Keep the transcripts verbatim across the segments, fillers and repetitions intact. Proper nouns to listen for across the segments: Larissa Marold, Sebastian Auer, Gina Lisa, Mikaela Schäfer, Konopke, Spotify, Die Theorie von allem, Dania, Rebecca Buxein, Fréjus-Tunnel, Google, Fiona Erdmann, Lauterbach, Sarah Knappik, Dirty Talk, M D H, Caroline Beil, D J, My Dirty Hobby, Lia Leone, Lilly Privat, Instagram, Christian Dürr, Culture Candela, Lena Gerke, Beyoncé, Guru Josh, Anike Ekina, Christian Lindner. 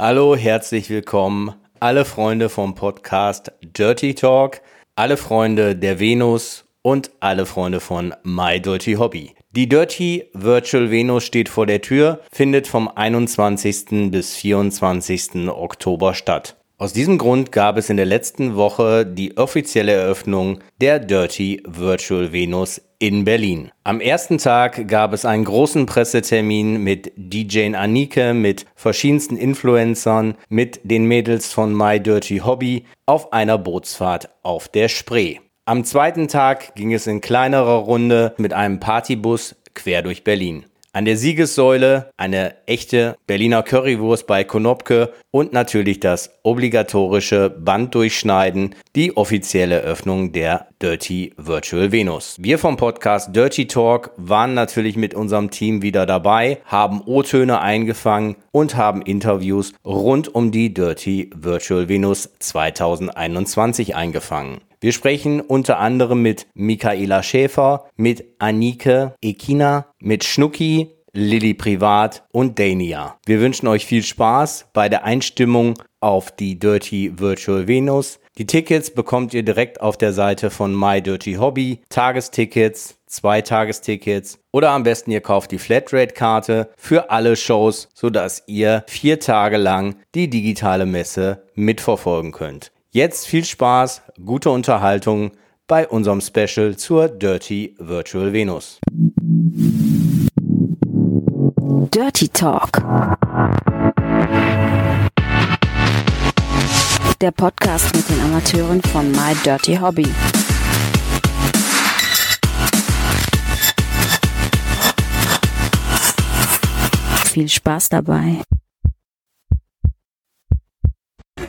Hallo, herzlich willkommen, alle Freunde vom Podcast Dirty Talk, alle Freunde der Venus und alle Freunde von My Dirty Hobby. Die Dirty Virtual Venus steht vor der Tür, findet vom einundzwanzigsten bis vierundzwanzigsten Oktober statt. Aus diesem Grund gab es in der letzten Woche die offizielle Eröffnung der Dirty Virtual Venus in Berlin. Am ersten Tag gab es einen großen Pressetermin mit D J Anike, mit verschiedensten Influencern, mit den Mädels von My Dirty Hobby auf einer Bootsfahrt auf der Spree. Am zweiten Tag ging es in kleinerer Runde mit einem Partybus quer durch Berlin. An der Siegessäule eine echte Berliner Currywurst bei Konopke und natürlich das obligatorische Band durchschneiden, die offizielle Eröffnung der Dirty Virtual Venus. Wir vom Podcast Dirty Talk waren natürlich mit unserem Team wieder dabei, haben O-Töne eingefangen und haben Interviews rund um die Dirty Virtual Venus zwanzig einundzwanzig eingefangen. Wir sprechen unter anderem mit Mikaela Schäfer, mit Anike Ekina, mit Schnucki, Lilly Privat und Dania. Wir wünschen euch viel Spaß bei der Einstimmung auf die Dirty Virtual Venus. Die Tickets bekommt ihr direkt auf der Seite von My Dirty Hobby. Tagestickets, zwei Tagestickets oder am besten ihr kauft die Flatrate-Karte für alle Shows, sodass ihr vier Tage lang die digitale Messe mitverfolgen könnt. Jetzt viel Spaß, gute Unterhaltung bei unserem Special zur Dirty Virtual Venus. Dirty Talk. Der Podcast mit den Amateuren von My Dirty Hobby. Viel Spaß dabei.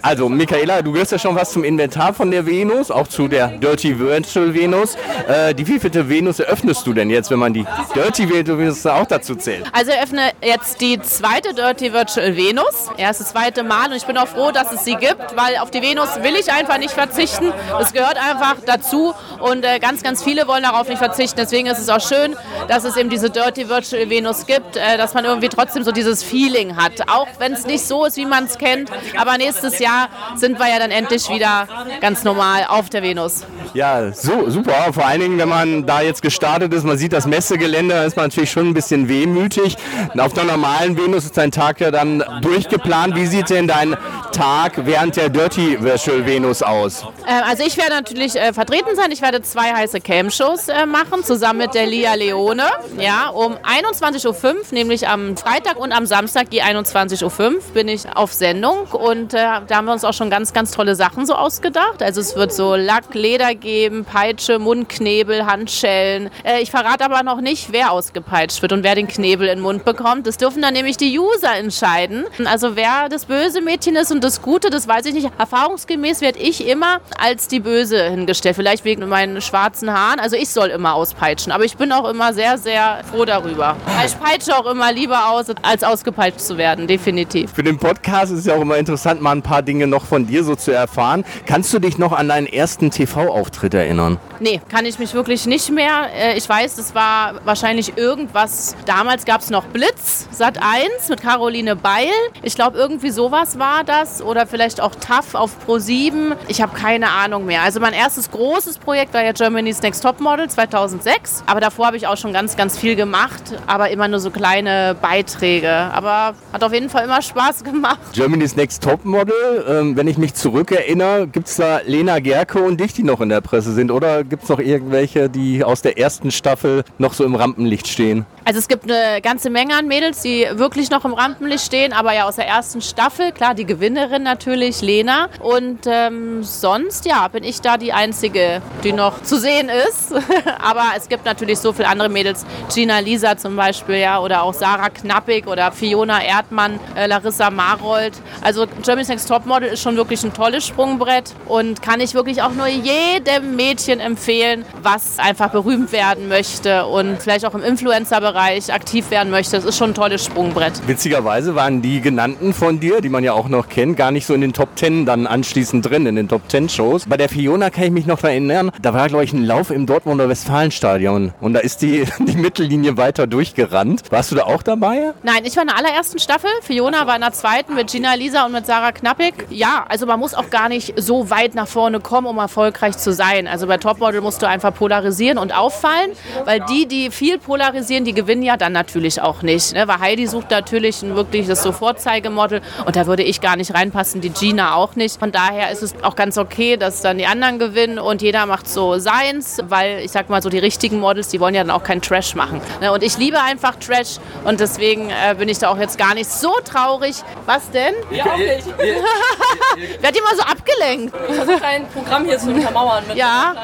Also Mikaela, du gehörst ja schon was zum Inventar von der Venus, auch zu der Dirty Virtual Venus. Äh, die wievielte Venus eröffnest du denn jetzt, wenn man die Dirty Virtual Venus auch dazu zählt? Also ich eröffne jetzt die zweite Dirty Virtual Venus, erst das zweite Mal, und ich bin auch froh, dass es sie gibt, weil auf die Venus will ich einfach nicht verzichten. Es gehört einfach dazu und äh, ganz, ganz viele wollen darauf nicht verzichten. Deswegen ist es auch schön, dass es eben diese Dirty Virtual Venus gibt, äh, dass man irgendwie trotzdem so dieses Feeling hat, auch wenn es nicht so ist, wie man es kennt, aber nächstes Jahr sind wir ja dann endlich wieder ganz normal auf der Venus. Ja, so, super. Vor allen Dingen, wenn man da jetzt gestartet ist, man sieht das Messegelände, ist man natürlich schon ein bisschen wehmütig. Auf der normalen Venus ist dein Tag ja dann durchgeplant. Wie sieht denn dein Tag während der Dirty Virtual Venus aus? Ähm, also ich werde natürlich äh, vertreten sein. Ich werde zwei heiße Cam-Shows äh, machen, zusammen mit der Lia Leone. Ja, um einundzwanzig Uhr fünf, nämlich am Freitag und am Samstag, die einundzwanzig Uhr fünf, bin ich auf Sendung und äh, da haben wir uns auch schon ganz, ganz tolle Sachen so ausgedacht. Also es wird so Lack, Leder geben, Peitsche, Mundknebel, Handschellen. Äh, ich verrate aber noch nicht, wer ausgepeitscht wird und wer den Knebel in den Mund bekommt. Das dürfen dann nämlich die User entscheiden. Also wer das böse Mädchen ist und das Gute, das weiß ich nicht. Erfahrungsgemäß werde ich immer als die Böse hingestellt. Vielleicht wegen meinen schwarzen Haaren. Also ich soll immer auspeitschen. Aber ich bin auch immer sehr, sehr froh darüber. Ich peitsche auch immer lieber aus, als ausgepeitscht zu werden. Definitiv. Für den Podcast ist es ja auch immer interessant, mal ein paar Dinge noch von dir so zu erfahren. Kannst du dich noch an deinen ersten T V-Auftritt erinnern? Nee, kann ich mich wirklich nicht mehr. Ich weiß, es war wahrscheinlich irgendwas, damals gab es noch Blitz, Sat eins mit Caroline Beil. Ich glaube, irgendwie sowas war das. Oder vielleicht auch T A F auf Pro sieben. Ich habe keine Ahnung mehr. Also mein erstes großes Projekt war ja Germany's Next Topmodel zweitausendsechs. Aber davor habe ich auch schon ganz, ganz viel gemacht. Aber immer nur so kleine Beiträge. Aber hat auf jeden Fall immer Spaß gemacht. Germany's Next Topmodel. Ähm, wenn ich mich zurückerinnere, gibt es da Lena Gerke und dich, die noch in der Presse sind? Oder gibt es noch irgendwelche, die aus der ersten Staffel noch so im Rampenlicht stehen? Also es gibt eine ganze Menge an Mädels, die wirklich noch im Rampenlicht stehen, aber ja aus der ersten Staffel, klar, die Gewinnerin natürlich, Lena. Und ähm, sonst, ja, bin ich da die Einzige, die noch zu sehen ist. Aber es gibt natürlich so viele andere Mädels, Gina Lisa zum Beispiel, ja, oder auch Sarah Knappik oder Fiona Erdmann, äh, Larissa Marold. Also Germany's Next Topmodel ist schon wirklich ein tolles Sprungbrett und kann ich wirklich auch nur jedem Mädchen empfehlen, was einfach berühmt werden möchte und vielleicht auch im Influencer-Bereich Bereich aktiv werden möchte. Das ist schon ein tolles Sprungbrett. Witzigerweise waren die genannten von dir, die man ja auch noch kennt, gar nicht so in den Top Ten dann anschließend drin, in den Top Ten Shows. Bei der Fiona kann ich mich noch erinnern, da war, glaube ich, ein Lauf im Dortmunder Westfalenstadion und da ist die, die Mittellinie weiter durchgerannt. Warst du da auch dabei? Nein, ich war in der allerersten Staffel. Fiona war in der zweiten mit Gina Lisa und mit Sarah Knappik. Ja, also man muss auch gar nicht so weit nach vorne kommen, um erfolgreich zu sein. Also bei Topmodel musst du einfach polarisieren und auffallen, weil die, die viel polarisieren, die gewinnen ja dann natürlich auch nicht. Ne? Weil Heidi sucht natürlich ein wirkliches so Vorzeigemodel und da würde ich gar nicht reinpassen, die Gina auch nicht. Von daher ist es auch ganz okay, dass dann die anderen gewinnen und jeder macht so seins, weil ich sag mal so die richtigen Models, die wollen ja dann auch keinen Trash machen. Ne? Und ich liebe einfach Trash und deswegen äh, bin ich da auch jetzt gar nicht so traurig. Was denn? Ja, auch nicht. Werd immer so abgelenkt. Ich habe ein Programm hier zu untermauern. Mit ja,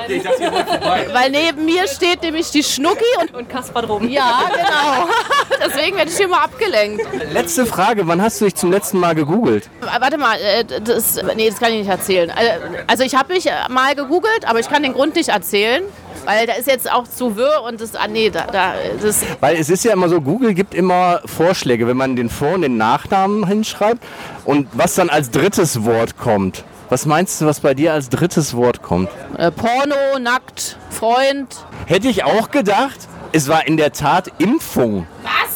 weil neben mir steht nämlich die Schnucki und, und Kasper drum. Ja, genau. Deswegen werde ich hier mal abgelenkt. Letzte Frage, wann hast du dich zum letzten Mal gegoogelt? Warte mal, das, nee, das kann ich nicht erzählen. Also ich habe mich mal gegoogelt, aber ich kann den Grund nicht erzählen. Weil da ist jetzt auch zu wirr und das, ah nee, da, da, das... Weil es ist ja immer so, Google gibt immer Vorschläge, wenn man den Vor- und den Nachnamen hinschreibt und was dann als drittes Wort kommt. Was meinst du, was bei dir als drittes Wort kommt? Äh, Porno, nackt, Freund. Hätte ich auch gedacht, es war in der Tat Impfung. Was?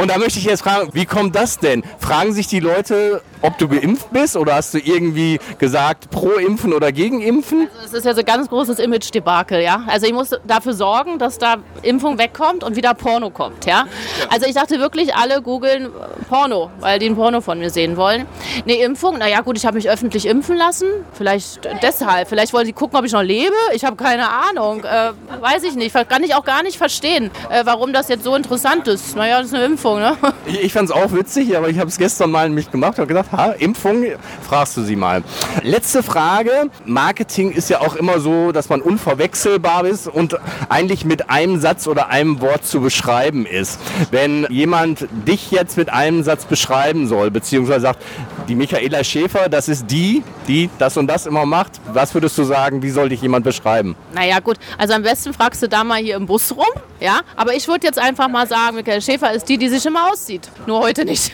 Und da möchte ich jetzt fragen, wie kommt das denn? Fragen sich die Leute, ob du geimpft bist oder hast du irgendwie gesagt, pro Impfen oder gegen Impfen? Also es ist ja so ein ganz großes Image-Debakel, ja. Also ich muss dafür sorgen, dass da Impfung wegkommt und wieder Porno kommt, ja. Also ich dachte wirklich, alle googeln Porno, weil die ein Porno von mir sehen wollen. Nee, Impfung, naja gut, ich habe mich öffentlich impfen lassen, vielleicht deshalb. Vielleicht wollen die gucken, ob ich noch lebe, ich habe keine Ahnung, äh, weiß ich nicht. Kann ich auch gar nicht verstehen, äh, warum das jetzt so interessant ist. Naja, das ist eine Impfung, ne? Ich, ich fand es auch witzig, aber ich habe es gestern mal in mich gemacht und gedacht, ha, Impfung, fragst du sie mal. Letzte Frage. Marketing ist ja auch immer so, dass man unverwechselbar ist und eigentlich mit einem Satz oder einem Wort zu beschreiben ist. Wenn jemand dich jetzt mit einem Satz beschreiben soll, beziehungsweise sagt, die Mikaela Schäfer, das ist die, die das und das immer macht, was würdest du sagen, wie soll dich jemand beschreiben? Naja gut, also am besten fragst du da mal hier im Bus rum, ja, aber ich würde jetzt einfach mal sagen, Mikaela Schäfer ist die, die sich immer aussieht, nur heute nicht.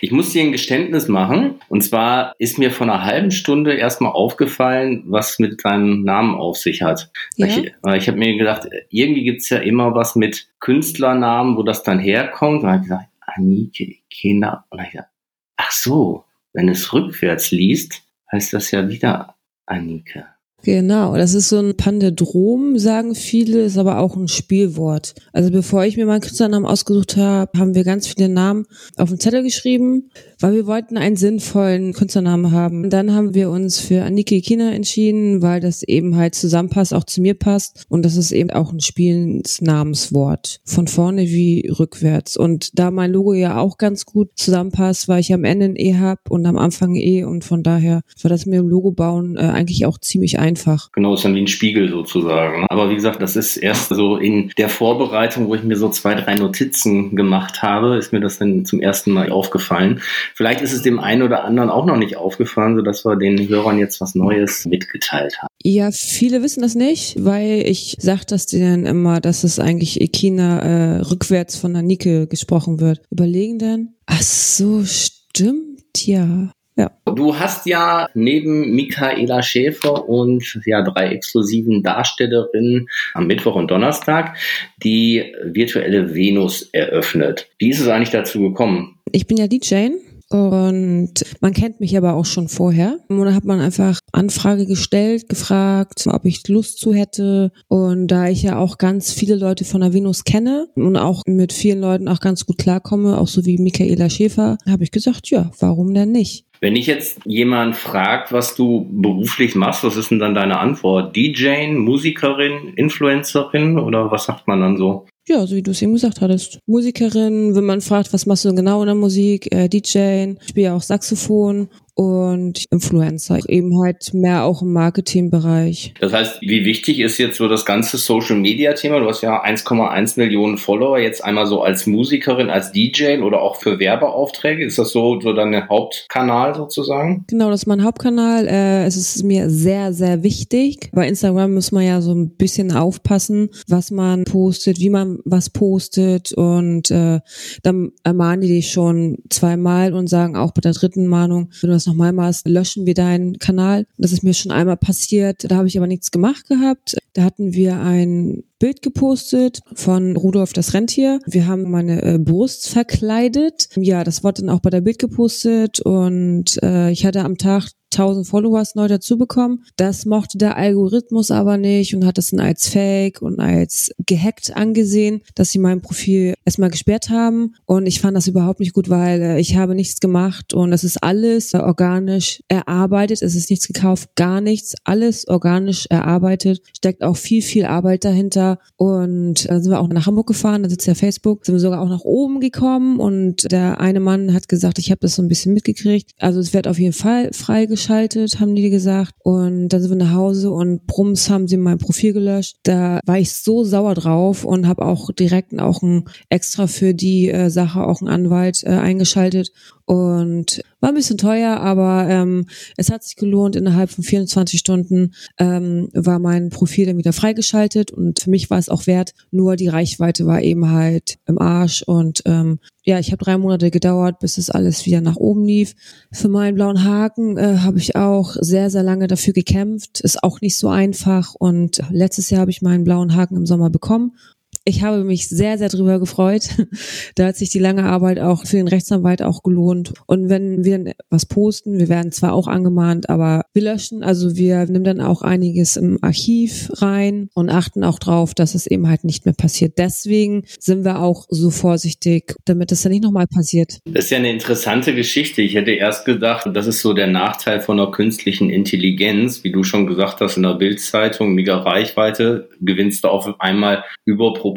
Ich muss dir ein Geständnis machen. Und zwar ist mir vor einer halben Stunde erstmal aufgefallen, was mit deinem Namen auf sich hat. Ja. Ich, ich habe mir gedacht, irgendwie gibt es ja immer was mit Künstlernamen, wo das dann herkommt. Und dann habe ich gesagt, Anike Ekina. Und dann habe ich gesagt, ach so, wenn es rückwärts liest, heißt das ja wieder Anike. Genau, das ist so ein Pandedrom, sagen viele, ist aber auch ein Spielwort. Also bevor ich mir meinen Künstlernamen ausgesucht habe, haben wir ganz viele Namen auf den Zettel geschrieben, weil wir wollten einen sinnvollen Künstlernamen haben. Und dann haben wir uns für Anike Ekina entschieden, weil das eben halt zusammenpasst, auch zu mir passt. Und das ist eben auch ein Spielnamenswort, von vorne wie rückwärts. Und da mein Logo ja auch ganz gut zusammenpasst, weil ich am Ende ein E habe und am Anfang ein E. Und von daher war das mit dem Logo bauen äh, eigentlich auch ziemlich einfach. Einfach. Genau, ist dann wie ein Spiegel sozusagen. Aber wie gesagt, das ist erst so in der Vorbereitung, wo ich mir so zwei, drei Notizen gemacht habe, ist mir das dann zum ersten Mal aufgefallen. Vielleicht ist es dem einen oder anderen auch noch nicht aufgefallen, sodass wir den Hörern jetzt was Neues mitgeteilt haben. Ja, viele wissen das nicht, weil ich sage das denen immer, dass es eigentlich Ekina äh, rückwärts von Anike gesprochen wird. Überlegen denn? Ach so, stimmt ja. Ja. Du hast ja neben Mikaela Schäfer und ja drei exklusiven Darstellerinnen am Mittwoch und Donnerstag die virtuelle Venus eröffnet. Wie ist es eigentlich dazu gekommen? Ich bin ja D J und man kennt mich aber auch schon vorher. Und da hat man einfach Anfrage gestellt, gefragt, ob ich Lust zu hätte. Und da ich ja auch ganz viele Leute von der Venus kenne und auch mit vielen Leuten auch ganz gut klarkomme, auch so wie Mikaela Schäfer, habe ich gesagt, ja, warum denn nicht? Wenn ich jetzt jemand fragt, was du beruflich machst, was ist denn dann deine Antwort? D J, Musikerin, Influencerin oder was sagt man dann so? Ja, so wie du es eben gesagt hattest. Musikerin, wenn man fragt, was machst du denn genau in der Musik? Äh, D J, ich spiele ja auch Saxophon. und Influencer, eben halt mehr auch im Marketingbereich. Das heißt, wie wichtig ist jetzt so das ganze Social-Media-Thema? Du hast ja eins Komma eins Millionen Follower, jetzt einmal so als Musikerin, als D J oder auch für Werbeaufträge. Ist das so, so dein Hauptkanal sozusagen? Genau, das ist mein Hauptkanal. Es ist mir sehr, sehr wichtig. Bei Instagram muss man ja so ein bisschen aufpassen, was man postet, wie man was postet, und dann ermahnen die dich schon zweimal und sagen auch bei der dritten Mahnung, wenn du das nochmal machst, löschen wir deinen Kanal. Das ist mir schon einmal passiert, da habe ich aber nichts gemacht gehabt. Da hatten wir ein Bild gepostet von Rudolf das Rentier. Wir haben meine äh, Brust verkleidet. Ja, das wurde dann auch bei der Bild gepostet, und äh, ich hatte am Tag tausend Followers neu dazu bekommen. Das mochte der Algorithmus aber nicht und hat das dann als Fake und als gehackt angesehen, dass sie mein Profil erstmal gesperrt haben, und ich fand das überhaupt nicht gut, weil äh, ich habe nichts gemacht und es ist alles äh, organisch erarbeitet. Es ist nichts gekauft, gar nichts. Alles organisch erarbeitet. Steckt auch viel, viel Arbeit dahinter, und dann äh, sind wir auch nach Hamburg gefahren, da sitzt ja Facebook, sind wir sogar auch nach oben gekommen, und der eine Mann hat gesagt, ich habe das so ein bisschen mitgekriegt. Also es wird auf jeden Fall freigeschaltet, haben die gesagt, und dann sind wir nach Hause und prums haben sie mein Profil gelöscht. Da war ich so sauer drauf und habe auch direkt auch ein extra für die äh, Sache auch einen Anwalt äh, eingeschaltet, und war ein bisschen teuer, aber ähm, es hat sich gelohnt. Innerhalb von vierundzwanzig Stunden ähm, war mein Profil dann wieder freigeschaltet, und für mich war es auch wert, nur die Reichweite war eben halt im Arsch, und ähm, ja, ich habe drei Monate gedauert, bis es alles wieder nach oben lief. Für meinen blauen Haken äh, habe ich auch sehr, sehr lange dafür gekämpft. Ist auch nicht so einfach, und letztes Jahr habe ich meinen blauen Haken im Sommer bekommen. Ich habe mich sehr, sehr drüber gefreut. Da hat sich die lange Arbeit auch für den Rechtsanwalt auch gelohnt. Und wenn wir dann was posten, wir werden zwar auch angemahnt, aber wir löschen, also wir nehmen dann auch einiges im Archiv rein und achten auch drauf, dass es eben halt nicht mehr passiert. Deswegen sind wir auch so vorsichtig, damit das dann nicht nochmal passiert. Das ist ja eine interessante Geschichte. Ich hätte erst gedacht, das ist so der Nachteil von der künstlichen Intelligenz. Wie du schon gesagt hast, in der Bild-Zeitung, mega Reichweite, gewinnst du auf einmal überproportional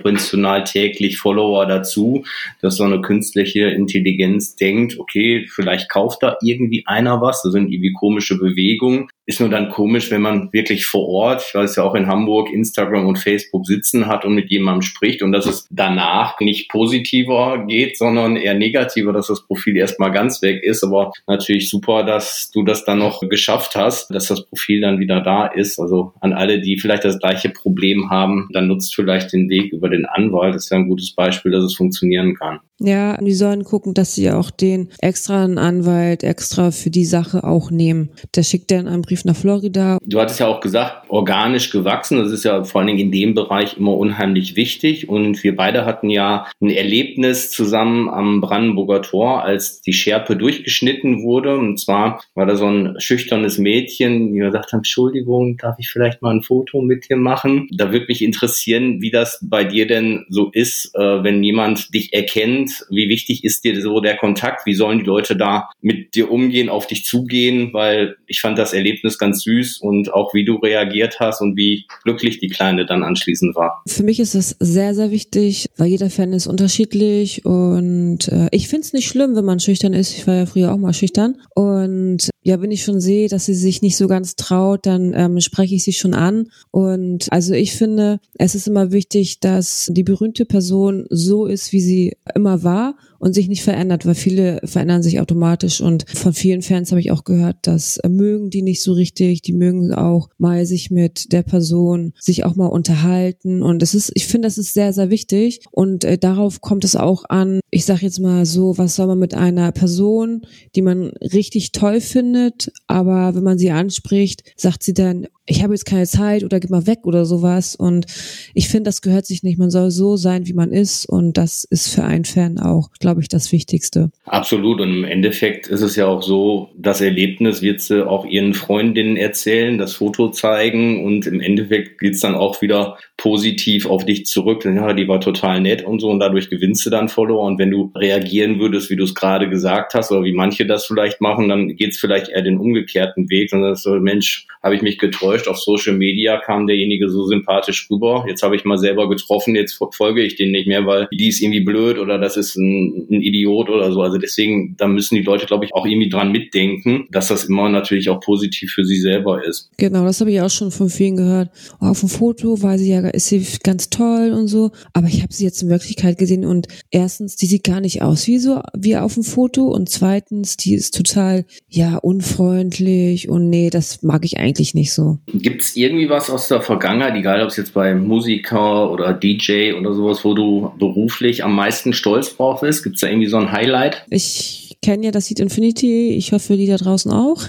täglich Follower dazu, dass so eine künstliche Intelligenz denkt, okay, vielleicht kauft da irgendwie einer was, das sind irgendwie komische Bewegungen. Ist nur dann komisch, wenn man wirklich vor Ort, ich weiß ja auch in Hamburg, Instagram und Facebook sitzen hat und mit jemandem spricht, und dass es danach nicht positiver geht, sondern eher negativer, dass das Profil erstmal ganz weg ist. Aber natürlich super, dass du das dann noch geschafft hast, dass das Profil dann wieder da ist. Also an alle, die vielleicht das gleiche Problem haben, dann nutzt vielleicht den Weg über den Anwalt. Das ist ja ein gutes Beispiel, dass es funktionieren kann. Ja, die sollen gucken, dass sie auch den extra einen Anwalt extra für die Sache auch nehmen. Der schickt dann einen Brief nach Florida. Du hattest ja auch gesagt, organisch gewachsen, das ist ja vor allen Dingen in dem Bereich immer unheimlich wichtig, und wir beide hatten ja ein Erlebnis zusammen am Brandenburger Tor, als die Schärpe durchgeschnitten wurde, und zwar war da so ein schüchternes Mädchen, die gesagt hat, Entschuldigung, darf ich vielleicht mal ein Foto mit dir machen? Da würde mich interessieren, wie das bei dir denn so ist, wenn jemand dich erkennt, wie wichtig ist dir so der Kontakt, wie sollen die Leute da mit dir umgehen, auf dich zugehen, weil ich fand das Erlebnis ist ganz süß, und auch wie du reagiert hast und wie glücklich die Kleine dann anschließend war. Für mich ist das sehr, sehr wichtig, weil jeder Fan ist unterschiedlich, und äh, ich finde es nicht schlimm, wenn man schüchtern ist. Ich war ja früher auch mal schüchtern, und ja, wenn ich schon sehe, dass sie sich nicht so ganz traut, dann ähm, spreche ich sie schon an, und also ich finde, es ist immer wichtig, dass die berühmte Person so ist, wie sie immer war und sich nicht verändert, weil viele verändern sich automatisch, und von vielen Fans habe ich auch gehört, dass äh, mögen die nicht so richtig, die mögen auch mal sich mit der Person, sich auch mal unterhalten, und es ist, ich finde, das ist sehr, sehr wichtig, und äh, darauf kommt es auch an. Ich sage jetzt mal so, was soll man mit einer Person, die man richtig toll findet, aber wenn man sie anspricht, sagt sie dann, ich habe jetzt keine Zeit oder geh mal weg oder sowas, und ich finde, das gehört sich nicht. Man soll so sein, wie man ist, und das ist für einen Fan auch, glaube ich, das Wichtigste. Absolut, und im Endeffekt ist es ja auch so, das Erlebnis wird sie auch ihren Freundinnen erzählen, das Foto zeigen, und im Endeffekt geht es dann auch wieder positiv auf dich zurück. Ja, die war total nett und so, und dadurch gewinnst du dann Follower, und wenn du reagieren würdest, wie du es gerade gesagt hast oder wie manche das vielleicht machen, dann geht es vielleicht eher den umgekehrten Weg, und dann sagst du, Mensch, habe ich mich getäuscht, auf Social Media kam derjenige so sympathisch rüber, jetzt habe ich mal selber getroffen, jetzt folge ich den nicht mehr, weil die ist irgendwie blöd oder das ist ein ein Idiot oder so. Also deswegen, da müssen die Leute, glaube ich, auch irgendwie dran mitdenken, dass das immer natürlich auch positiv für sie selber ist. Genau, das habe ich auch schon von vielen gehört. Oh, auf dem Foto war sie ja, ist sie ganz toll und so. Aber ich habe sie jetzt in Wirklichkeit gesehen und erstens, die sieht gar nicht aus wie so wie auf dem Foto und zweitens, die ist total ja unfreundlich und nee, das mag ich eigentlich nicht so. Gibt's irgendwie was aus der Vergangenheit, egal ob es jetzt bei Musiker oder D J oder sowas, wo du beruflich am meisten stolz drauf bist? Gibt's da irgendwie so ein Highlight? Ich kenne ja das Seed Infinity, ich hoffe, die da draußen auch.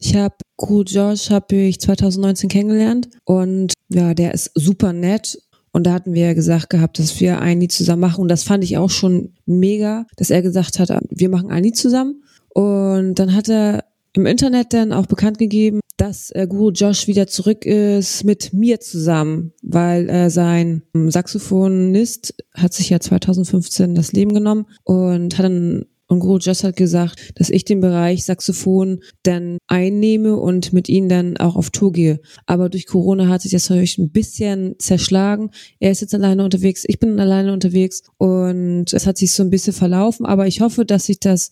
Ich habe Guru Josh habe ich zwanzig neunzehn kennengelernt und ja, der ist super nett. Und da hatten wir ja gesagt gehabt, dass wir ein Lied zusammen machen. Und das fand ich auch schon mega, dass er gesagt hat, wir machen ein Lied zusammen. Und dann hat er im Internet dann auch bekannt gegeben, dass Guru Josh wieder zurück ist mit mir zusammen, weil äh, sein Saxophonist hat sich ja zwanzig fünfzehn das Leben genommen und hat dann Und Guru Josh hat gesagt, dass ich den Bereich Saxophon dann einnehme und mit ihnen dann auch auf Tour gehe. Aber durch Corona hat sich das natürlich ein bisschen zerschlagen. Er ist jetzt alleine unterwegs, ich bin alleine unterwegs und es hat sich so ein bisschen verlaufen. Aber ich hoffe, dass sich das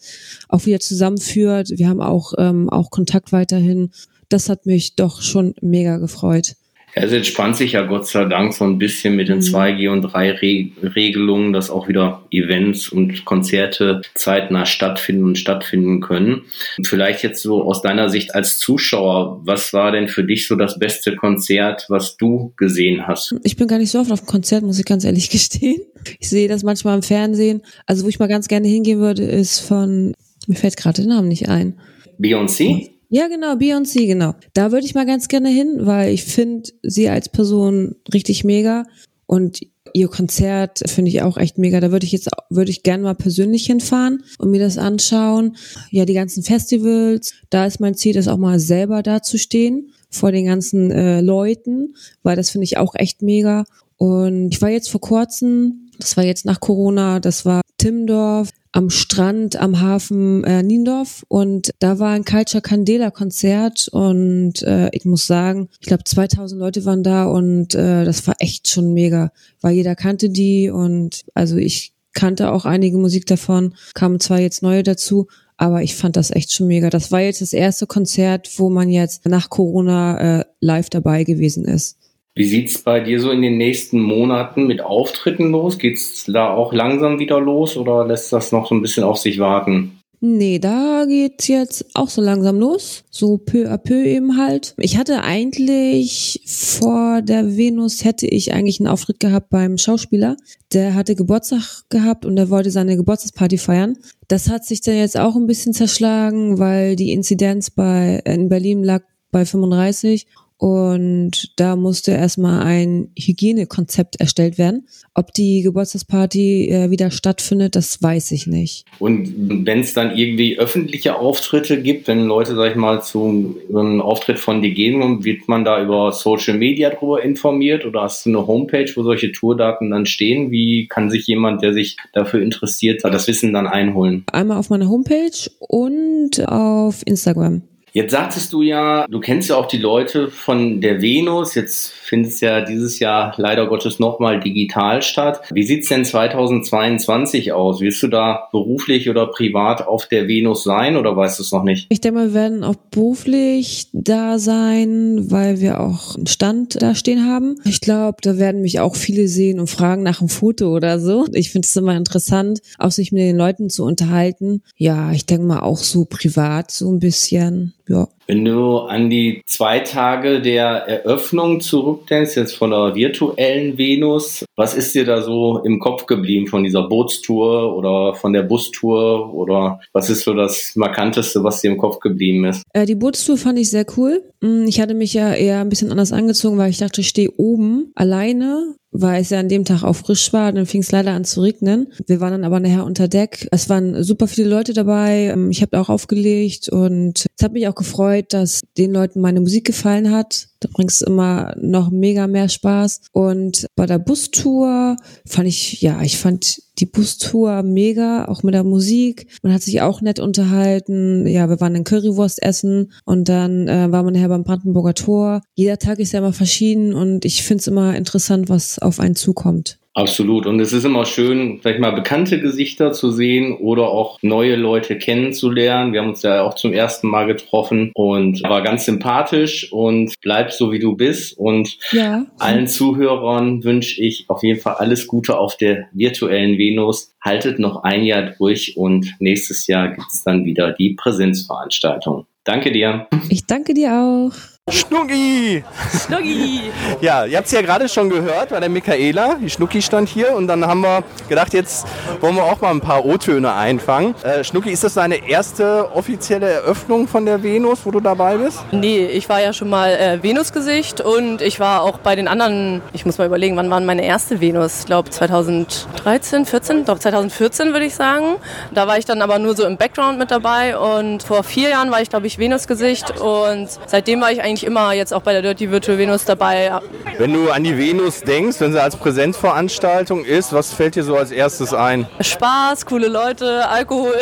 auch wieder zusammenführt. Wir haben auch, ähm, auch Kontakt weiterhin. Das hat mich doch schon mega gefreut. Es entspannt sich ja Gott sei Dank so ein bisschen mit den zwei G und drei Regelungen, dass auch wieder Events und Konzerte zeitnah stattfinden und stattfinden können. Vielleicht jetzt so aus deiner Sicht als Zuschauer, was war denn für dich so das beste Konzert, was du gesehen hast? Ich bin gar nicht so oft auf dem Konzert, muss ich ganz ehrlich gestehen. Ich sehe das manchmal im Fernsehen. Also wo ich mal ganz gerne hingehen würde, ist von, mir fällt gerade der Name nicht ein. Beyoncé? Ja, genau, Beyoncé, genau. Da würde ich mal ganz gerne hin, weil ich finde sie als Person richtig mega und ihr Konzert finde ich auch echt mega. Da würde ich jetzt, würde ich gerne mal persönlich hinfahren und mir das anschauen. Ja, die ganzen Festivals, da ist mein Ziel, das auch mal selber dazustehen vor den ganzen äh, Leuten, weil das finde ich auch echt mega. Und ich war jetzt vor kurzem, das war jetzt nach Corona, das war Timmendorf, am Strand, am Hafen äh, Niendorf und da war ein Culture Candela Konzert und äh, ich muss sagen, ich glaube zweitausend Leute waren da und äh, das war echt schon mega, weil jeder kannte die und also ich kannte auch einige Musik davon, kamen zwar jetzt neue dazu, aber ich fand das echt schon mega. Das war jetzt das erste Konzert, wo man jetzt nach Corona äh, live dabei gewesen ist. Wie sieht's bei dir so in den nächsten Monaten mit Auftritten los? Geht's da auch langsam wieder los oder lässt das noch so ein bisschen auf sich warten? Nee, da geht's jetzt auch so langsam los. So peu à peu eben halt. Ich hatte eigentlich vor der Venus hätte ich eigentlich einen Auftritt gehabt beim Schauspieler. Der hatte Geburtstag gehabt und der wollte seine Geburtstagsparty feiern. Das hat sich dann jetzt auch ein bisschen zerschlagen, weil die Inzidenz bei, in Berlin lag bei fünfunddreißig. Und da musste erstmal ein Hygienekonzept erstellt werden. Ob die Geburtstagsparty äh, wieder stattfindet, das weiß ich nicht. Und wenn es dann irgendwie öffentliche Auftritte gibt, wenn Leute, sag ich mal, zu einem Auftritt von dir gehen, wird man da über Social Media drüber informiert? Oder hast du eine Homepage, wo solche Tourdaten dann stehen? Wie kann sich jemand, der sich dafür interessiert, das Wissen dann einholen? Einmal auf meiner Homepage und auf Instagram. Jetzt sagtest du ja, du kennst ja auch die Leute von der Venus. Jetzt findet es ja dieses Jahr leider Gottes nochmal digital statt. Wie sieht's denn zweitausendzweiundzwanzig aus? Wirst du da beruflich oder privat auf der Venus sein oder weißt du es noch nicht? Ich denke, wir werden auch beruflich da sein, weil wir auch einen Stand da stehen haben. Ich glaube, da werden mich auch viele sehen und fragen nach einem Foto oder so. Ich finde es immer interessant, auch sich mit den Leuten zu unterhalten. Ja, ich denke mal auch so privat so ein bisschen. Ja. Wenn du an die zwei Tage der Eröffnung zurückdenkst, jetzt von der virtuellen Venus, was ist dir da so im Kopf geblieben von dieser Bootstour oder von der Bustour oder was ist so das Markanteste, was dir im Kopf geblieben ist? Äh, die Bootstour fand ich sehr cool. Ich hatte mich ja eher ein bisschen anders angezogen, weil ich dachte, ich stehe oben alleine, weil es ja an dem Tag auch frisch war. Dann fing es leider an zu regnen. Wir waren dann aber nachher unter Deck. Es waren super viele Leute dabei. Ich habe auch aufgelegt und es hat mich auch gefreut, dass den Leuten meine Musik gefallen hat. Da bringt es immer noch mega mehr Spaß. Und bei der Bustour fand ich, ja, ich fand die Bustour mega, auch mit der Musik. Man hat sich auch nett unterhalten. Ja, wir waren in Currywurst essen und dann äh, war man nachher beim Brandenburger Tor. Jeder Tag ist ja immer verschieden und ich finde es immer interessant, was auf einen zukommt. Absolut. Und es ist immer schön, sag ich mal, bekannte Gesichter zu sehen oder auch neue Leute kennenzulernen. Wir haben uns ja auch zum ersten Mal getroffen und war ganz sympathisch und bleib so, wie du bist. Und ja. allen Zuhörern wünsche ich auf jeden Fall alles Gute auf der virtuellen Venus. Haltet noch ein Jahr durch und nächstes Jahr gibt's dann wieder die Präsenzveranstaltung. Danke dir. Ich danke dir auch. Schnucki! Schnucki! Ja, ihr habt es ja gerade schon gehört bei der Mikaela. Die Schnucki stand hier und dann haben wir gedacht, jetzt wollen wir auch mal ein paar O-Töne einfangen. Äh, Schnucki, ist das deine erste offizielle Eröffnung von der Venus, wo du dabei bist? Nee, ich war ja schon mal äh, Venusgesicht und ich war auch bei den anderen, ich muss mal überlegen, wann war meine erste Venus? Ich glaube zweitausenddreizehn, vierzehn, doch zweitausendvierzehn würde ich sagen. Da war ich dann aber nur so im Background mit dabei und vor vier Jahren war ich, glaube ich, Venusgesicht und seitdem war ich eigentlich immer jetzt auch bei der Dirty Virtual Venus dabei. Wenn du an die Venus denkst, wenn sie als Präsenzveranstaltung ist, was fällt dir so als erstes ein? Spaß, coole Leute, Alkohol,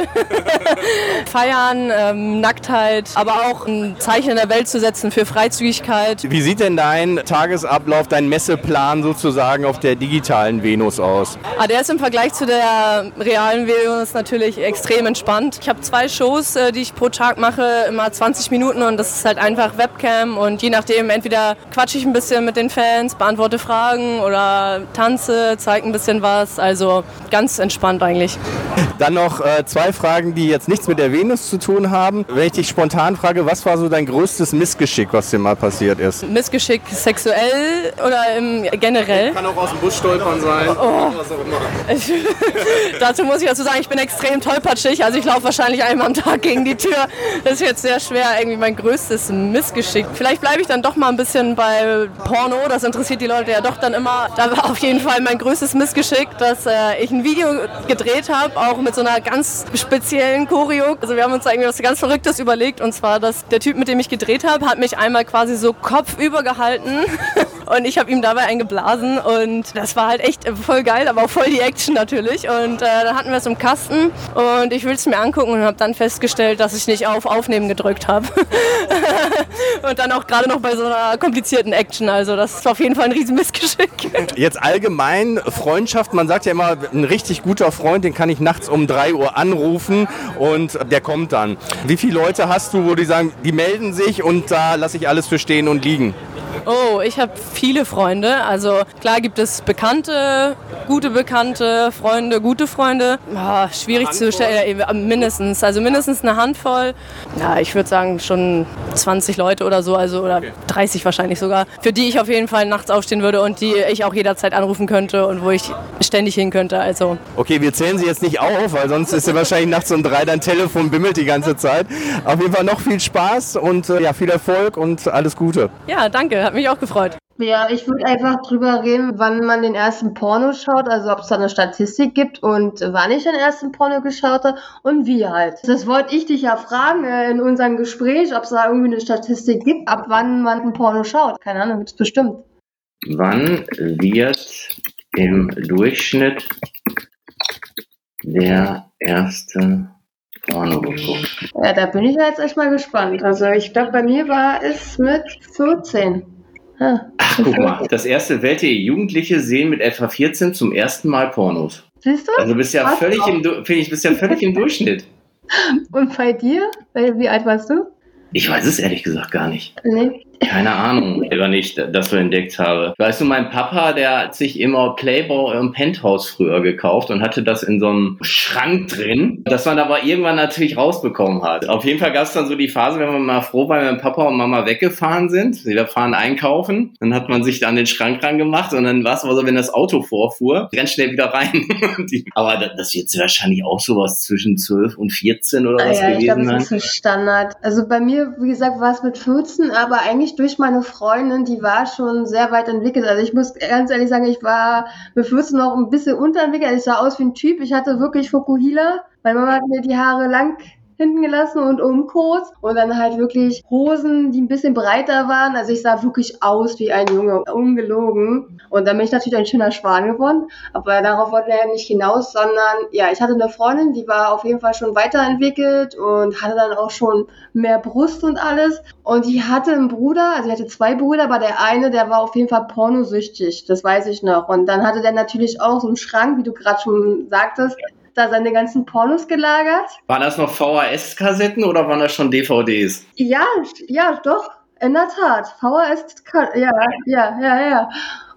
Feiern, ähm, Nacktheit, aber auch ein Zeichen in der Welt zu setzen für Freizügigkeit. Wie sieht denn dein Tagesablauf, dein Messeplan sozusagen auf der digitalen Venus aus? Ah, der ist im Vergleich zu der realen Venus natürlich extrem entspannt. Ich habe zwei Shows, die ich pro Tag mache, immer zwanzig Minuten und das ist halt einfach Webcam. Und je nachdem, entweder quatsche ich ein bisschen mit den Fans, beantworte Fragen oder tanze, zeige ein bisschen was. Also ganz entspannt eigentlich. Dann noch äh, zwei Fragen, die jetzt nichts mit der Venus zu tun haben. Wenn ich dich spontan frage, was war so dein größtes Missgeschick, was dir mal passiert ist? Missgeschick sexuell oder im, generell? Kann auch aus dem Bus stolpern sein. Oh. Was auch immer. Dazu muss ich dazu sagen, ich bin extrem tollpatschig. Also ich laufe wahrscheinlich einmal am Tag gegen die Tür. Das ist jetzt sehr schwer, irgendwie mein größtes Missgeschick. Vielleicht bleibe ich dann doch mal ein bisschen bei Porno, das interessiert die Leute ja doch dann immer. Da war auf jeden Fall mein größtes Missgeschick, dass äh, ich ein Video gedreht habe, auch mit so einer ganz speziellen Choreo. Also wir haben uns irgendwie was ganz Verrücktes überlegt und zwar, dass der Typ, mit dem ich gedreht habe, hat mich einmal quasi so kopfüber gehalten und ich habe ihm dabei einen geblasen und das war halt echt voll geil, aber auch voll die Action natürlich und äh, dann hatten wir es im Kasten und ich will es mir angucken und habe dann festgestellt, dass ich nicht auf Aufnehmen gedrückt habe. Und dann auch gerade noch bei so einer komplizierten Action. Also das ist auf jeden Fall ein riesen Missgeschick. Jetzt allgemein Freundschaft. Man sagt ja immer, ein richtig guter Freund, den kann ich nachts um drei Uhr anrufen und der kommt dann. Wie viele Leute hast du, wo die sagen, die melden sich und da lasse ich alles für stehen und liegen? Oh, ich habe viele Freunde. Also klar gibt es Bekannte, gute Bekannte, Freunde, gute Freunde. Oh, schwierig zu stellen. Ja, mindestens. Also mindestens eine Handvoll. Ja, ich würde sagen schon zwanzig Leute oder so, also oder okay. dreißig wahrscheinlich sogar, für die ich auf jeden Fall nachts aufstehen würde und die ich auch jederzeit anrufen könnte und wo ich ständig hin könnte. Also. Okay, wir zählen sie jetzt nicht auf, weil sonst ist ja wahrscheinlich nachts um drei dein Telefon bimmelt die ganze Zeit. Auf jeden Fall noch viel Spaß und ja, viel Erfolg und alles Gute. Ja, danke. Hat mich auch gefreut. Ja, ich würde einfach drüber reden, wann man den ersten Porno schaut, also ob es da eine Statistik gibt und wann ich den ersten Porno geschaut habe und wie halt. Das wollte ich dich ja fragen in unserem Gespräch, ob es da irgendwie eine Statistik gibt, ab wann man einen Porno schaut. Keine Ahnung, gibt's bestimmt. Wann wird im Durchschnitt der erste Porno geguckt? Ja, da bin ich ja jetzt echt mal gespannt. Also ich glaube, bei mir war es mit vierzehn. Ach, guck mal. Das erste Welt.de Jugendliche sehen mit etwa vierzehn zum ersten Mal Pornos. Siehst du? Also bist ja Warst völlig im, finde ich, bist ja völlig im Durchschnitt. Und bei dir? Wie alt warst du? Ich weiß es ehrlich gesagt gar nicht. Nee. Keine Ahnung, oder nicht, dass du entdeckt habe. Weißt du, mein Papa, der hat sich immer Playboy im Penthouse früher gekauft und hatte das in so einem Schrank drin, dass man aber irgendwann natürlich rausbekommen hat. Auf jeden Fall gab es dann so die Phase, wenn man mal froh war, wenn Papa und Mama weggefahren sind, sie da fahren einkaufen, dann hat man sich da an den Schrank ran gemacht und dann war es aber so, wenn das Auto vorfuhr, ganz schnell wieder rein. Aber das wird wahrscheinlich auch sowas zwischen zwölf und vierzehn oder was ah ja, gewesen sein. Ich glaube, das ist ein Standard. Also bei mir, wie gesagt, war es mit vierzehn, aber eigentlich durch meine Freundin, die war schon sehr weit entwickelt. Also ich muss ganz ehrlich sagen, ich war mit vierzehn noch ein bisschen unterentwickelt. Ich sah aus wie ein Typ. Ich hatte wirklich Fukuhila. Meine Mama hat mir die Haare lang hinten gelassen und oben kurz und dann halt wirklich Hosen, die ein bisschen breiter waren. Also ich sah wirklich aus wie ein Junge, ungelogen. Und dann bin ich natürlich ein schöner Schwan geworden, aber darauf wollte er nicht hinaus, sondern ja, ich hatte eine Freundin, die war auf jeden Fall schon weiterentwickelt und hatte dann auch schon mehr Brust und alles. Und die hatte einen Bruder, also ich hatte zwei Brüder, aber der eine, der war auf jeden Fall pornosüchtig, das weiß ich noch. Und dann hatte der natürlich auch so einen Schrank, wie du gerade schon sagtest, da seine ganzen Pornos gelagert. Waren das noch V H S-Kassetten oder waren das schon D V Ds? Ja, ja, doch, in der Tat. V H S-Kassetten, ja, ja, ja, ja.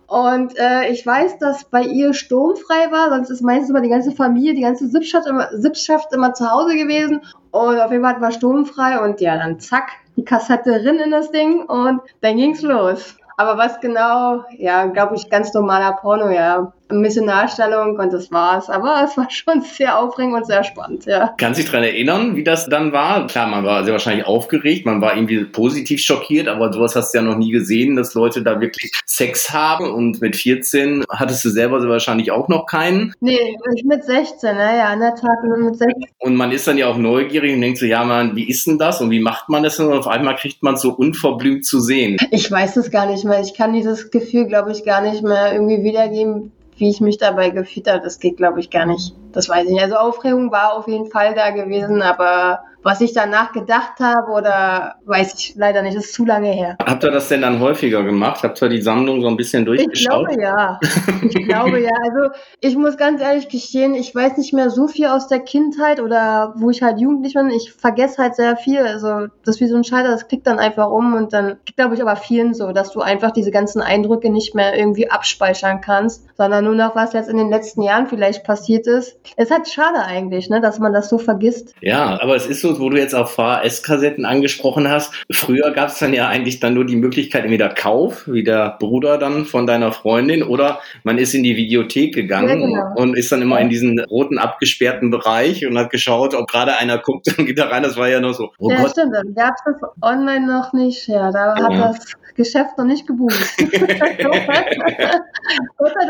Und äh, ich weiß, dass bei ihr sturmfrei war, sonst ist meistens immer die ganze Familie, die ganze Sippschaft immer, Sippschaft immer zu Hause gewesen. Und auf jeden Fall war sturmfrei und ja, dann zack, die Kassette rin in das Ding und dann ging's los. Aber was genau, ja, glaube ich, ganz normaler Porno, ja. Ein bisschen Darstellung und das war's. Aber es war schon sehr aufregend und sehr spannend, ja. Kannst du dich daran erinnern, wie das dann war? Klar, man war sehr wahrscheinlich aufgeregt, man war irgendwie positiv schockiert, aber sowas hast du ja noch nie gesehen, dass Leute da wirklich Sex haben. Und mit vierzehn hattest du selber so wahrscheinlich auch noch keinen. Nee, mit sechzehn, naja, in der Tat mit sechzehn. Und man ist dann ja auch neugierig und denkt so, ja man, wie ist denn das und wie macht man das denn? Und auf einmal kriegt man es so unverblümt zu sehen. Ich weiß es gar nicht mehr. Ich kann dieses Gefühl, glaube ich, gar nicht mehr irgendwie wiedergeben, wie ich mich dabei gefühlt habe, das geht, glaube ich, gar nicht. Das weiß ich nicht. Also Aufregung war auf jeden Fall da gewesen, aber was ich danach gedacht habe oder weiß ich leider nicht, ist zu lange her. Habt ihr das denn dann häufiger gemacht? Habt ihr die Sammlung so ein bisschen durchgeschaut? Ich glaube ja. Ich glaube ja. Also ich muss ganz ehrlich gestehen, ich weiß nicht mehr so viel aus der Kindheit oder wo ich halt jugendlich bin. Ich vergesse halt sehr viel. Also das ist wie so ein Schalter, das klickt dann einfach um und dann glaube ich aber vielen so, dass du einfach diese ganzen Eindrücke nicht mehr irgendwie abspeichern kannst, sondern nur noch was jetzt in den letzten Jahren vielleicht passiert ist. Es ist halt schade eigentlich, ne, dass man das so vergisst. Ja, aber es ist so, wo du jetzt auf V H S-Kassetten angesprochen hast. Früher gab es dann ja eigentlich dann nur die Möglichkeit, entweder Kauf, wie der Bruder dann von deiner Freundin, oder man ist in die Videothek gegangen, ja, genau, und ist dann immer in diesen roten, abgesperrten Bereich und hat geschaut, ob gerade einer guckt und geht da rein. Das war ja noch so. Oh ja, Gott. Stimmt. Dann gab es das online noch nicht. Ja, da hat ja das Geschäft noch nicht geboomt. Gott sei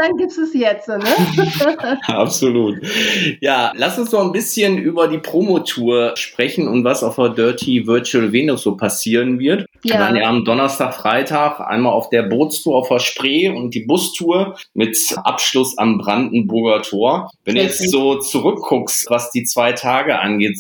Dank gibt es es jetzt, ne? Absolut. Ja, lass uns noch ein bisschen über die Promotour sprechen und was auf der Dirty Virtual Venus so passieren wird. Ja. Dann ja am Donnerstag, Freitag einmal auf der Bootstour auf der Spree und die Bustour mit Abschluss am Brandenburger Tor. Wenn du jetzt so zurückguckst, was die zwei Tage angeht,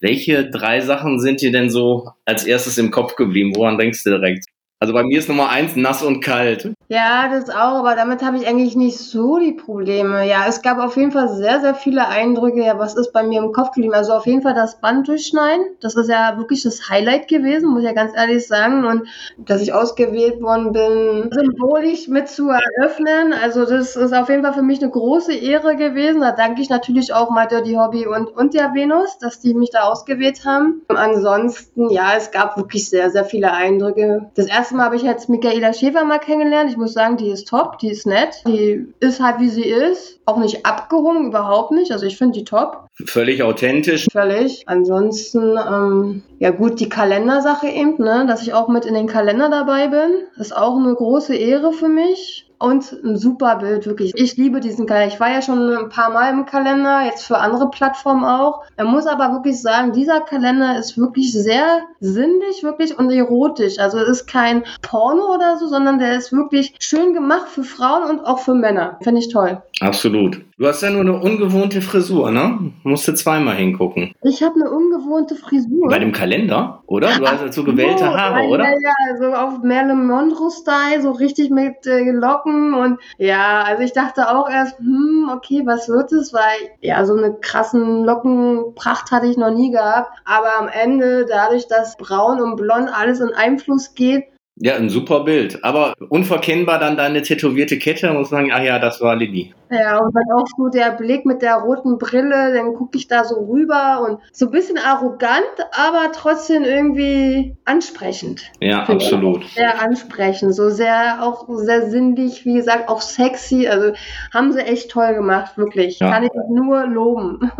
welche drei Sachen sind dir denn so als erstes im Kopf geblieben? Woran denkst du direkt? Also bei mir ist Nummer eins nass und kalt. Ja, das auch, aber damit habe ich eigentlich nicht so die Probleme. Ja, es gab auf jeden Fall sehr, sehr viele Eindrücke. Ja, was ist bei mir im Kopf geblieben? Also auf jeden Fall das Band durchschneiden. Das ist ja wirklich das Highlight gewesen, muss ich ja ganz ehrlich sagen. Und dass ich ausgewählt worden bin, symbolisch mit zu eröffnen. Also das ist auf jeden Fall für mich eine große Ehre gewesen. Da danke ich natürlich auch My Dirty Hobby und, und der Venus, dass die mich da ausgewählt haben. Und ansonsten, ja, es gab wirklich sehr, sehr viele Eindrücke. Das erste Mal habe ich jetzt Mikaela Schäfer mal kennengelernt. Ich muss sagen, die ist top, die ist nett. Die ist halt, wie sie ist. Auch nicht abgehoben, überhaupt nicht. Also ich finde die top. Völlig authentisch. Völlig. Ansonsten, ähm, ja gut, die Kalendersache eben, ne, dass ich auch mit in den Kalender dabei bin. Ist auch eine große Ehre für mich. Und ein super Bild, wirklich. Ich liebe diesen Kalender. Ich war ja schon ein paar Mal im Kalender, jetzt für andere Plattformen auch. Man muss aber wirklich sagen, dieser Kalender ist wirklich sehr sinnlich, wirklich und erotisch. Also es ist kein Porno oder so, sondern der ist wirklich schön gemacht für Frauen und auch für Männer. Finde ich toll. Absolut. Du hast ja nur eine ungewohnte Frisur, ne? Musst du zweimal hingucken. Ich habe eine ungewohnte Frisur. Bei dem Kalender, oder? Du Ach, hast dazu so gewellte so, Haare, oder? Ja, ja, so auf Marilyn Monroe-Style, so richtig mit äh, Locken. Und ja, also ich dachte auch erst, hm, okay, was wird es? Weil ja, so eine krassen Lockenpracht hatte ich noch nie gehabt. Aber am Ende, dadurch, dass braun und blond alles in einen Fluss geht. Ja, ein super Bild. Aber unverkennbar dann deine tätowierte Kette. Man muss sagen, ach ja, das war Lilly. Ja, und dann auch so der Blick mit der roten Brille, dann gucke ich da so rüber und so ein bisschen arrogant, aber trotzdem irgendwie ansprechend. Ja, absolut. Sehr ansprechend, so sehr, auch sehr sinnlich, wie gesagt, auch sexy, also haben sie echt toll gemacht, wirklich. Ja. Kann ich nur loben.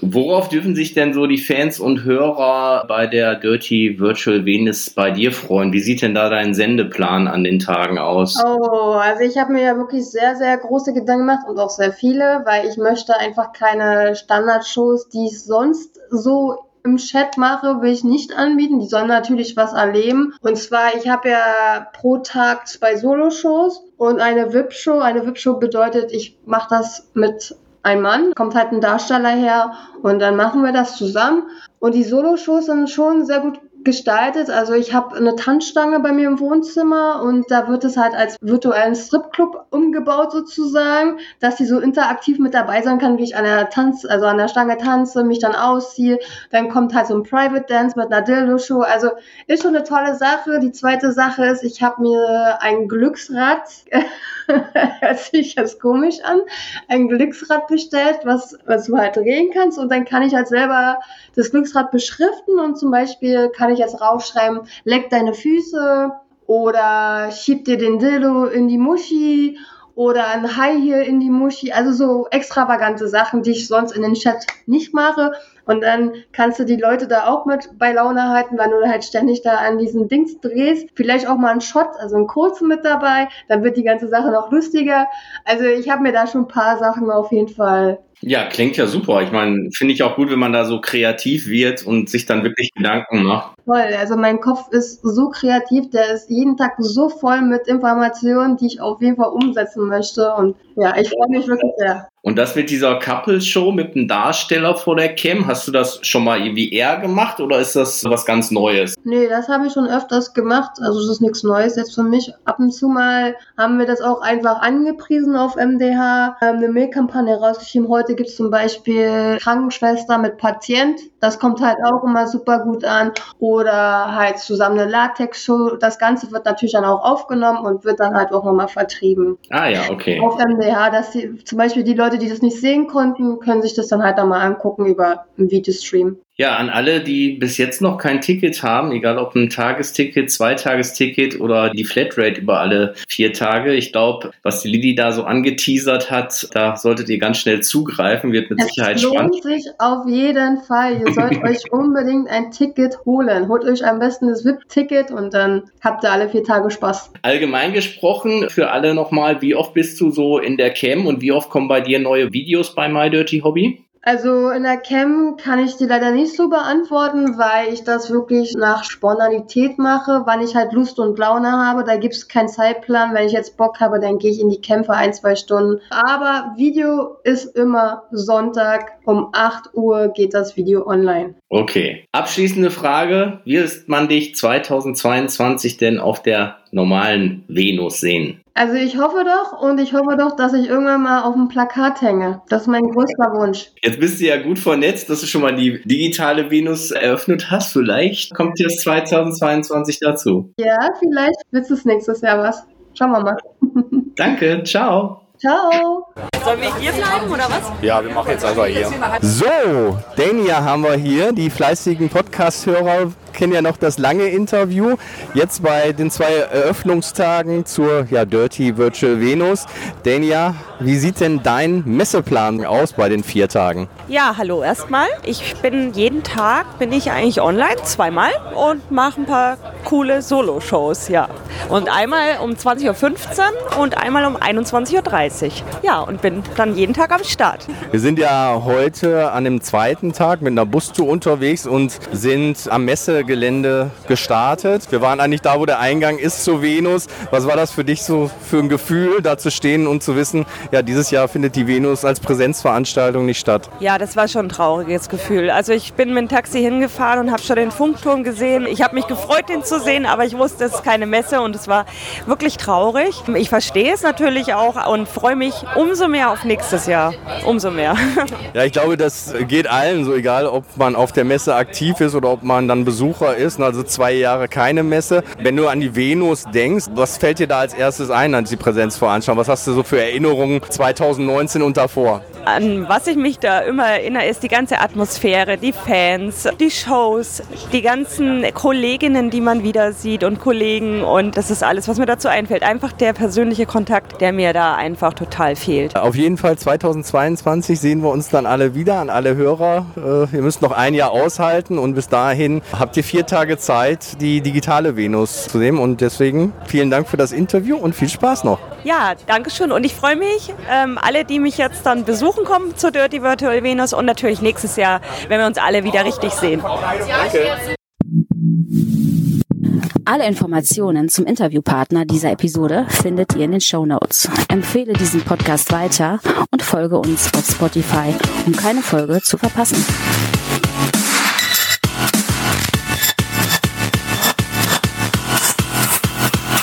Worauf dürfen sich denn so die Fans und Hörer bei der Dirty Virtual Venus bei dir freuen? und wie sieht denn da dein Sendeplan an den Tagen aus? Oh, also ich habe mir ja wirklich sehr, sehr große Gedanken gemacht und auch sehr viele, weil ich möchte einfach keine Standardshows, die ich sonst so im Chat mache, will ich nicht anbieten. Die sollen natürlich was erleben. Und zwar, ich habe ja pro Tag zwei Solo-Shows und eine V I P-Show. Eine V I P-Show bedeutet, ich mache das mit einem Mann, kommt halt ein Darsteller her und dann machen wir das zusammen. Und die Solo-Shows sind schon sehr gut gestaltet. Also ich habe eine Tanzstange bei mir im Wohnzimmer und da wird es halt als virtuellen Stripclub umgebaut sozusagen, dass sie so interaktiv mit dabei sein kann, wie ich an der Tanz, also an der Stange tanze, mich dann ausziehe. Dann kommt halt so ein Private Dance mit einer Dildo-Show. Also ist schon eine tolle Sache. Die zweite Sache ist, ich habe mir ein Glücksrad, hört sich das komisch an, ein Glücksrad bestellt, was, was du halt drehen kannst und dann kann ich halt selber das Glücksrad beschriften und zum Beispiel kann ich jetzt raufschreiben, leck deine Füße oder schieb dir den Dildo in die Muschi oder ein High Heel in die Muschi, also so extravagante Sachen, die ich sonst in den Chat nicht mache und dann kannst du die Leute da auch mit bei Laune halten, wenn du halt ständig da an diesen Dings drehst, vielleicht auch mal einen Shot, also einen kurzen mit dabei, dann wird die ganze Sache noch lustiger, also ich habe mir da schon ein paar Sachen auf jeden Fall. Ja, klingt ja super. Ich meine, finde ich auch gut, wenn man da so kreativ wird und sich dann wirklich Gedanken macht. Voll, also mein Kopf ist so kreativ, der ist jeden Tag so voll mit Informationen, die ich auf jeden Fall umsetzen möchte und ja, ich freue mich wirklich sehr. Und das mit dieser Couple-Show mit dem Darsteller vor der Cam, hast du das schon mal irgendwie eher gemacht oder ist das was ganz Neues? Nee, das habe ich schon öfters gemacht, also das ist nichts Neues jetzt für mich. Ab und zu mal haben wir das auch einfach angepriesen auf M D H, ähm, eine Mail-Kampagne rausgeschrieben. Heute gibt es zum Beispiel Krankenschwester mit Patient, das kommt halt auch immer super gut an. Oder halt zusammen eine Latex-Show, das Ganze wird natürlich dann auch aufgenommen und wird dann halt auch nochmal vertrieben. Ah ja, okay. Auf M D H, dass die, zum Beispiel die Leute, die das nicht sehen konnten, können sich das dann halt nochmal angucken über einen Videostream. Ja, an alle, die bis jetzt noch kein Ticket haben, egal ob ein Tagesticket, Zweitagesticket oder die Flatrate über alle vier Tage. Ich glaube, was die Lilly da so angeteasert hat, da solltet ihr ganz schnell zugreifen, wird mit es Sicherheit spannend. Es lohnt sich auf jeden Fall. Ihr sollt euch unbedingt ein Ticket holen. Holt euch am besten das V I P-Ticket und dann habt ihr alle vier Tage Spaß. Allgemein gesprochen, für alle nochmal, wie oft bist du so in der Cam und wie oft kommen bei dir neue Videos bei My Dirty Hobby? Also in der Cam kann ich dir leider nicht so beantworten, weil ich das wirklich nach Spontanität mache, wann ich halt Lust und Laune habe. Da gibt es keinen Zeitplan. Wenn ich jetzt Bock habe, dann gehe ich in die Cam für ein, zwei Stunden. Aber Video ist immer Sonntag um acht Uhr geht das Video online. Okay. Abschließende Frage. Wird man dich zweitausendzweiundzwanzig denn auf der normalen Venus sehen? Also ich hoffe doch und ich hoffe doch, dass ich irgendwann mal auf dem Plakat hänge. Das ist mein größter Wunsch. Jetzt bist du ja gut vernetzt, dass du schon mal die digitale Venus eröffnet hast. Vielleicht kommt jetzt zweitausendzweiundzwanzig dazu. Ja, vielleicht wird es nächstes Jahr was. Schauen wir mal. Danke, ciao. Ciao. Sollen wir hier bleiben oder was? Ja, wir machen jetzt einfach hier. So, Dania haben wir hier. Die fleißigen Podcast-Hörer kennen ja noch das lange Interview. Jetzt bei den zwei Eröffnungstagen zur ja, Dirty Virtual Venus. Dania, wie sieht denn dein Messeplan aus bei den vier Tagen? Ja, hallo erstmal. Ich bin jeden Tag, bin ich eigentlich online, zweimal und mache ein paar coole Solo-Shows, ja. Und einmal um zwanzig Uhr fünfzehn und einmal um einundzwanzig Uhr dreißig. Ja, und bin dann jeden Tag am Start. Wir sind ja heute an dem zweiten Tag mit einer Bustour unterwegs und sind am Messegelände gestartet. Wir waren eigentlich da, wo der Eingang ist zur Venus. Was war das für dich so für ein Gefühl, da zu stehen und zu wissen, ja, dieses Jahr findet die Venus als Präsenzveranstaltung nicht statt? Ja, das war schon ein trauriges Gefühl. Also ich bin mit dem Taxi hingefahren und habe schon den Funkturm gesehen. Ich habe mich gefreut, den zu sehen, aber ich wusste, es ist keine Messe und es war wirklich traurig. Ich verstehe es natürlich auch und freue mich umso mehr auf nächstes Jahr. Umso mehr. Ja, ich glaube, das geht allen so, egal ob man auf der Messe aktiv ist oder ob man dann Besucher ist. Also zwei Jahre keine Messe. Wenn du an die Venus denkst, was fällt dir da als erstes ein, an die Präsenzveranstaltung? Was hast du so für Erinnerungen zweitausendneunzehn und davor? An was ich mich da immer erinnere, ist die ganze Atmosphäre, die Fans, die Shows, die ganzen Kolleginnen, die man wieder sieht und Kollegen und Und das ist alles, was mir dazu einfällt. Einfach der persönliche Kontakt, der mir da einfach total fehlt. Auf jeden Fall zweitausendzweiundzwanzig sehen wir uns dann alle wieder, an alle Hörer. Ihr müsst noch ein Jahr aushalten und bis dahin habt ihr vier Tage Zeit, die digitale Venus zu nehmen. Und deswegen vielen Dank für das Interview und viel Spaß noch. Ja, danke schön. Und ich freue mich, ähm, alle, die mich jetzt dann besuchen kommen zur Dirty Virtual Venus und natürlich nächstes Jahr, wenn wir uns alle wieder richtig sehen. Danke. Alle Informationen zum Interviewpartner dieser Episode findet ihr in den Shownotes. Empfehle diesen Podcast weiter und folge uns auf Spotify, um keine Folge zu verpassen.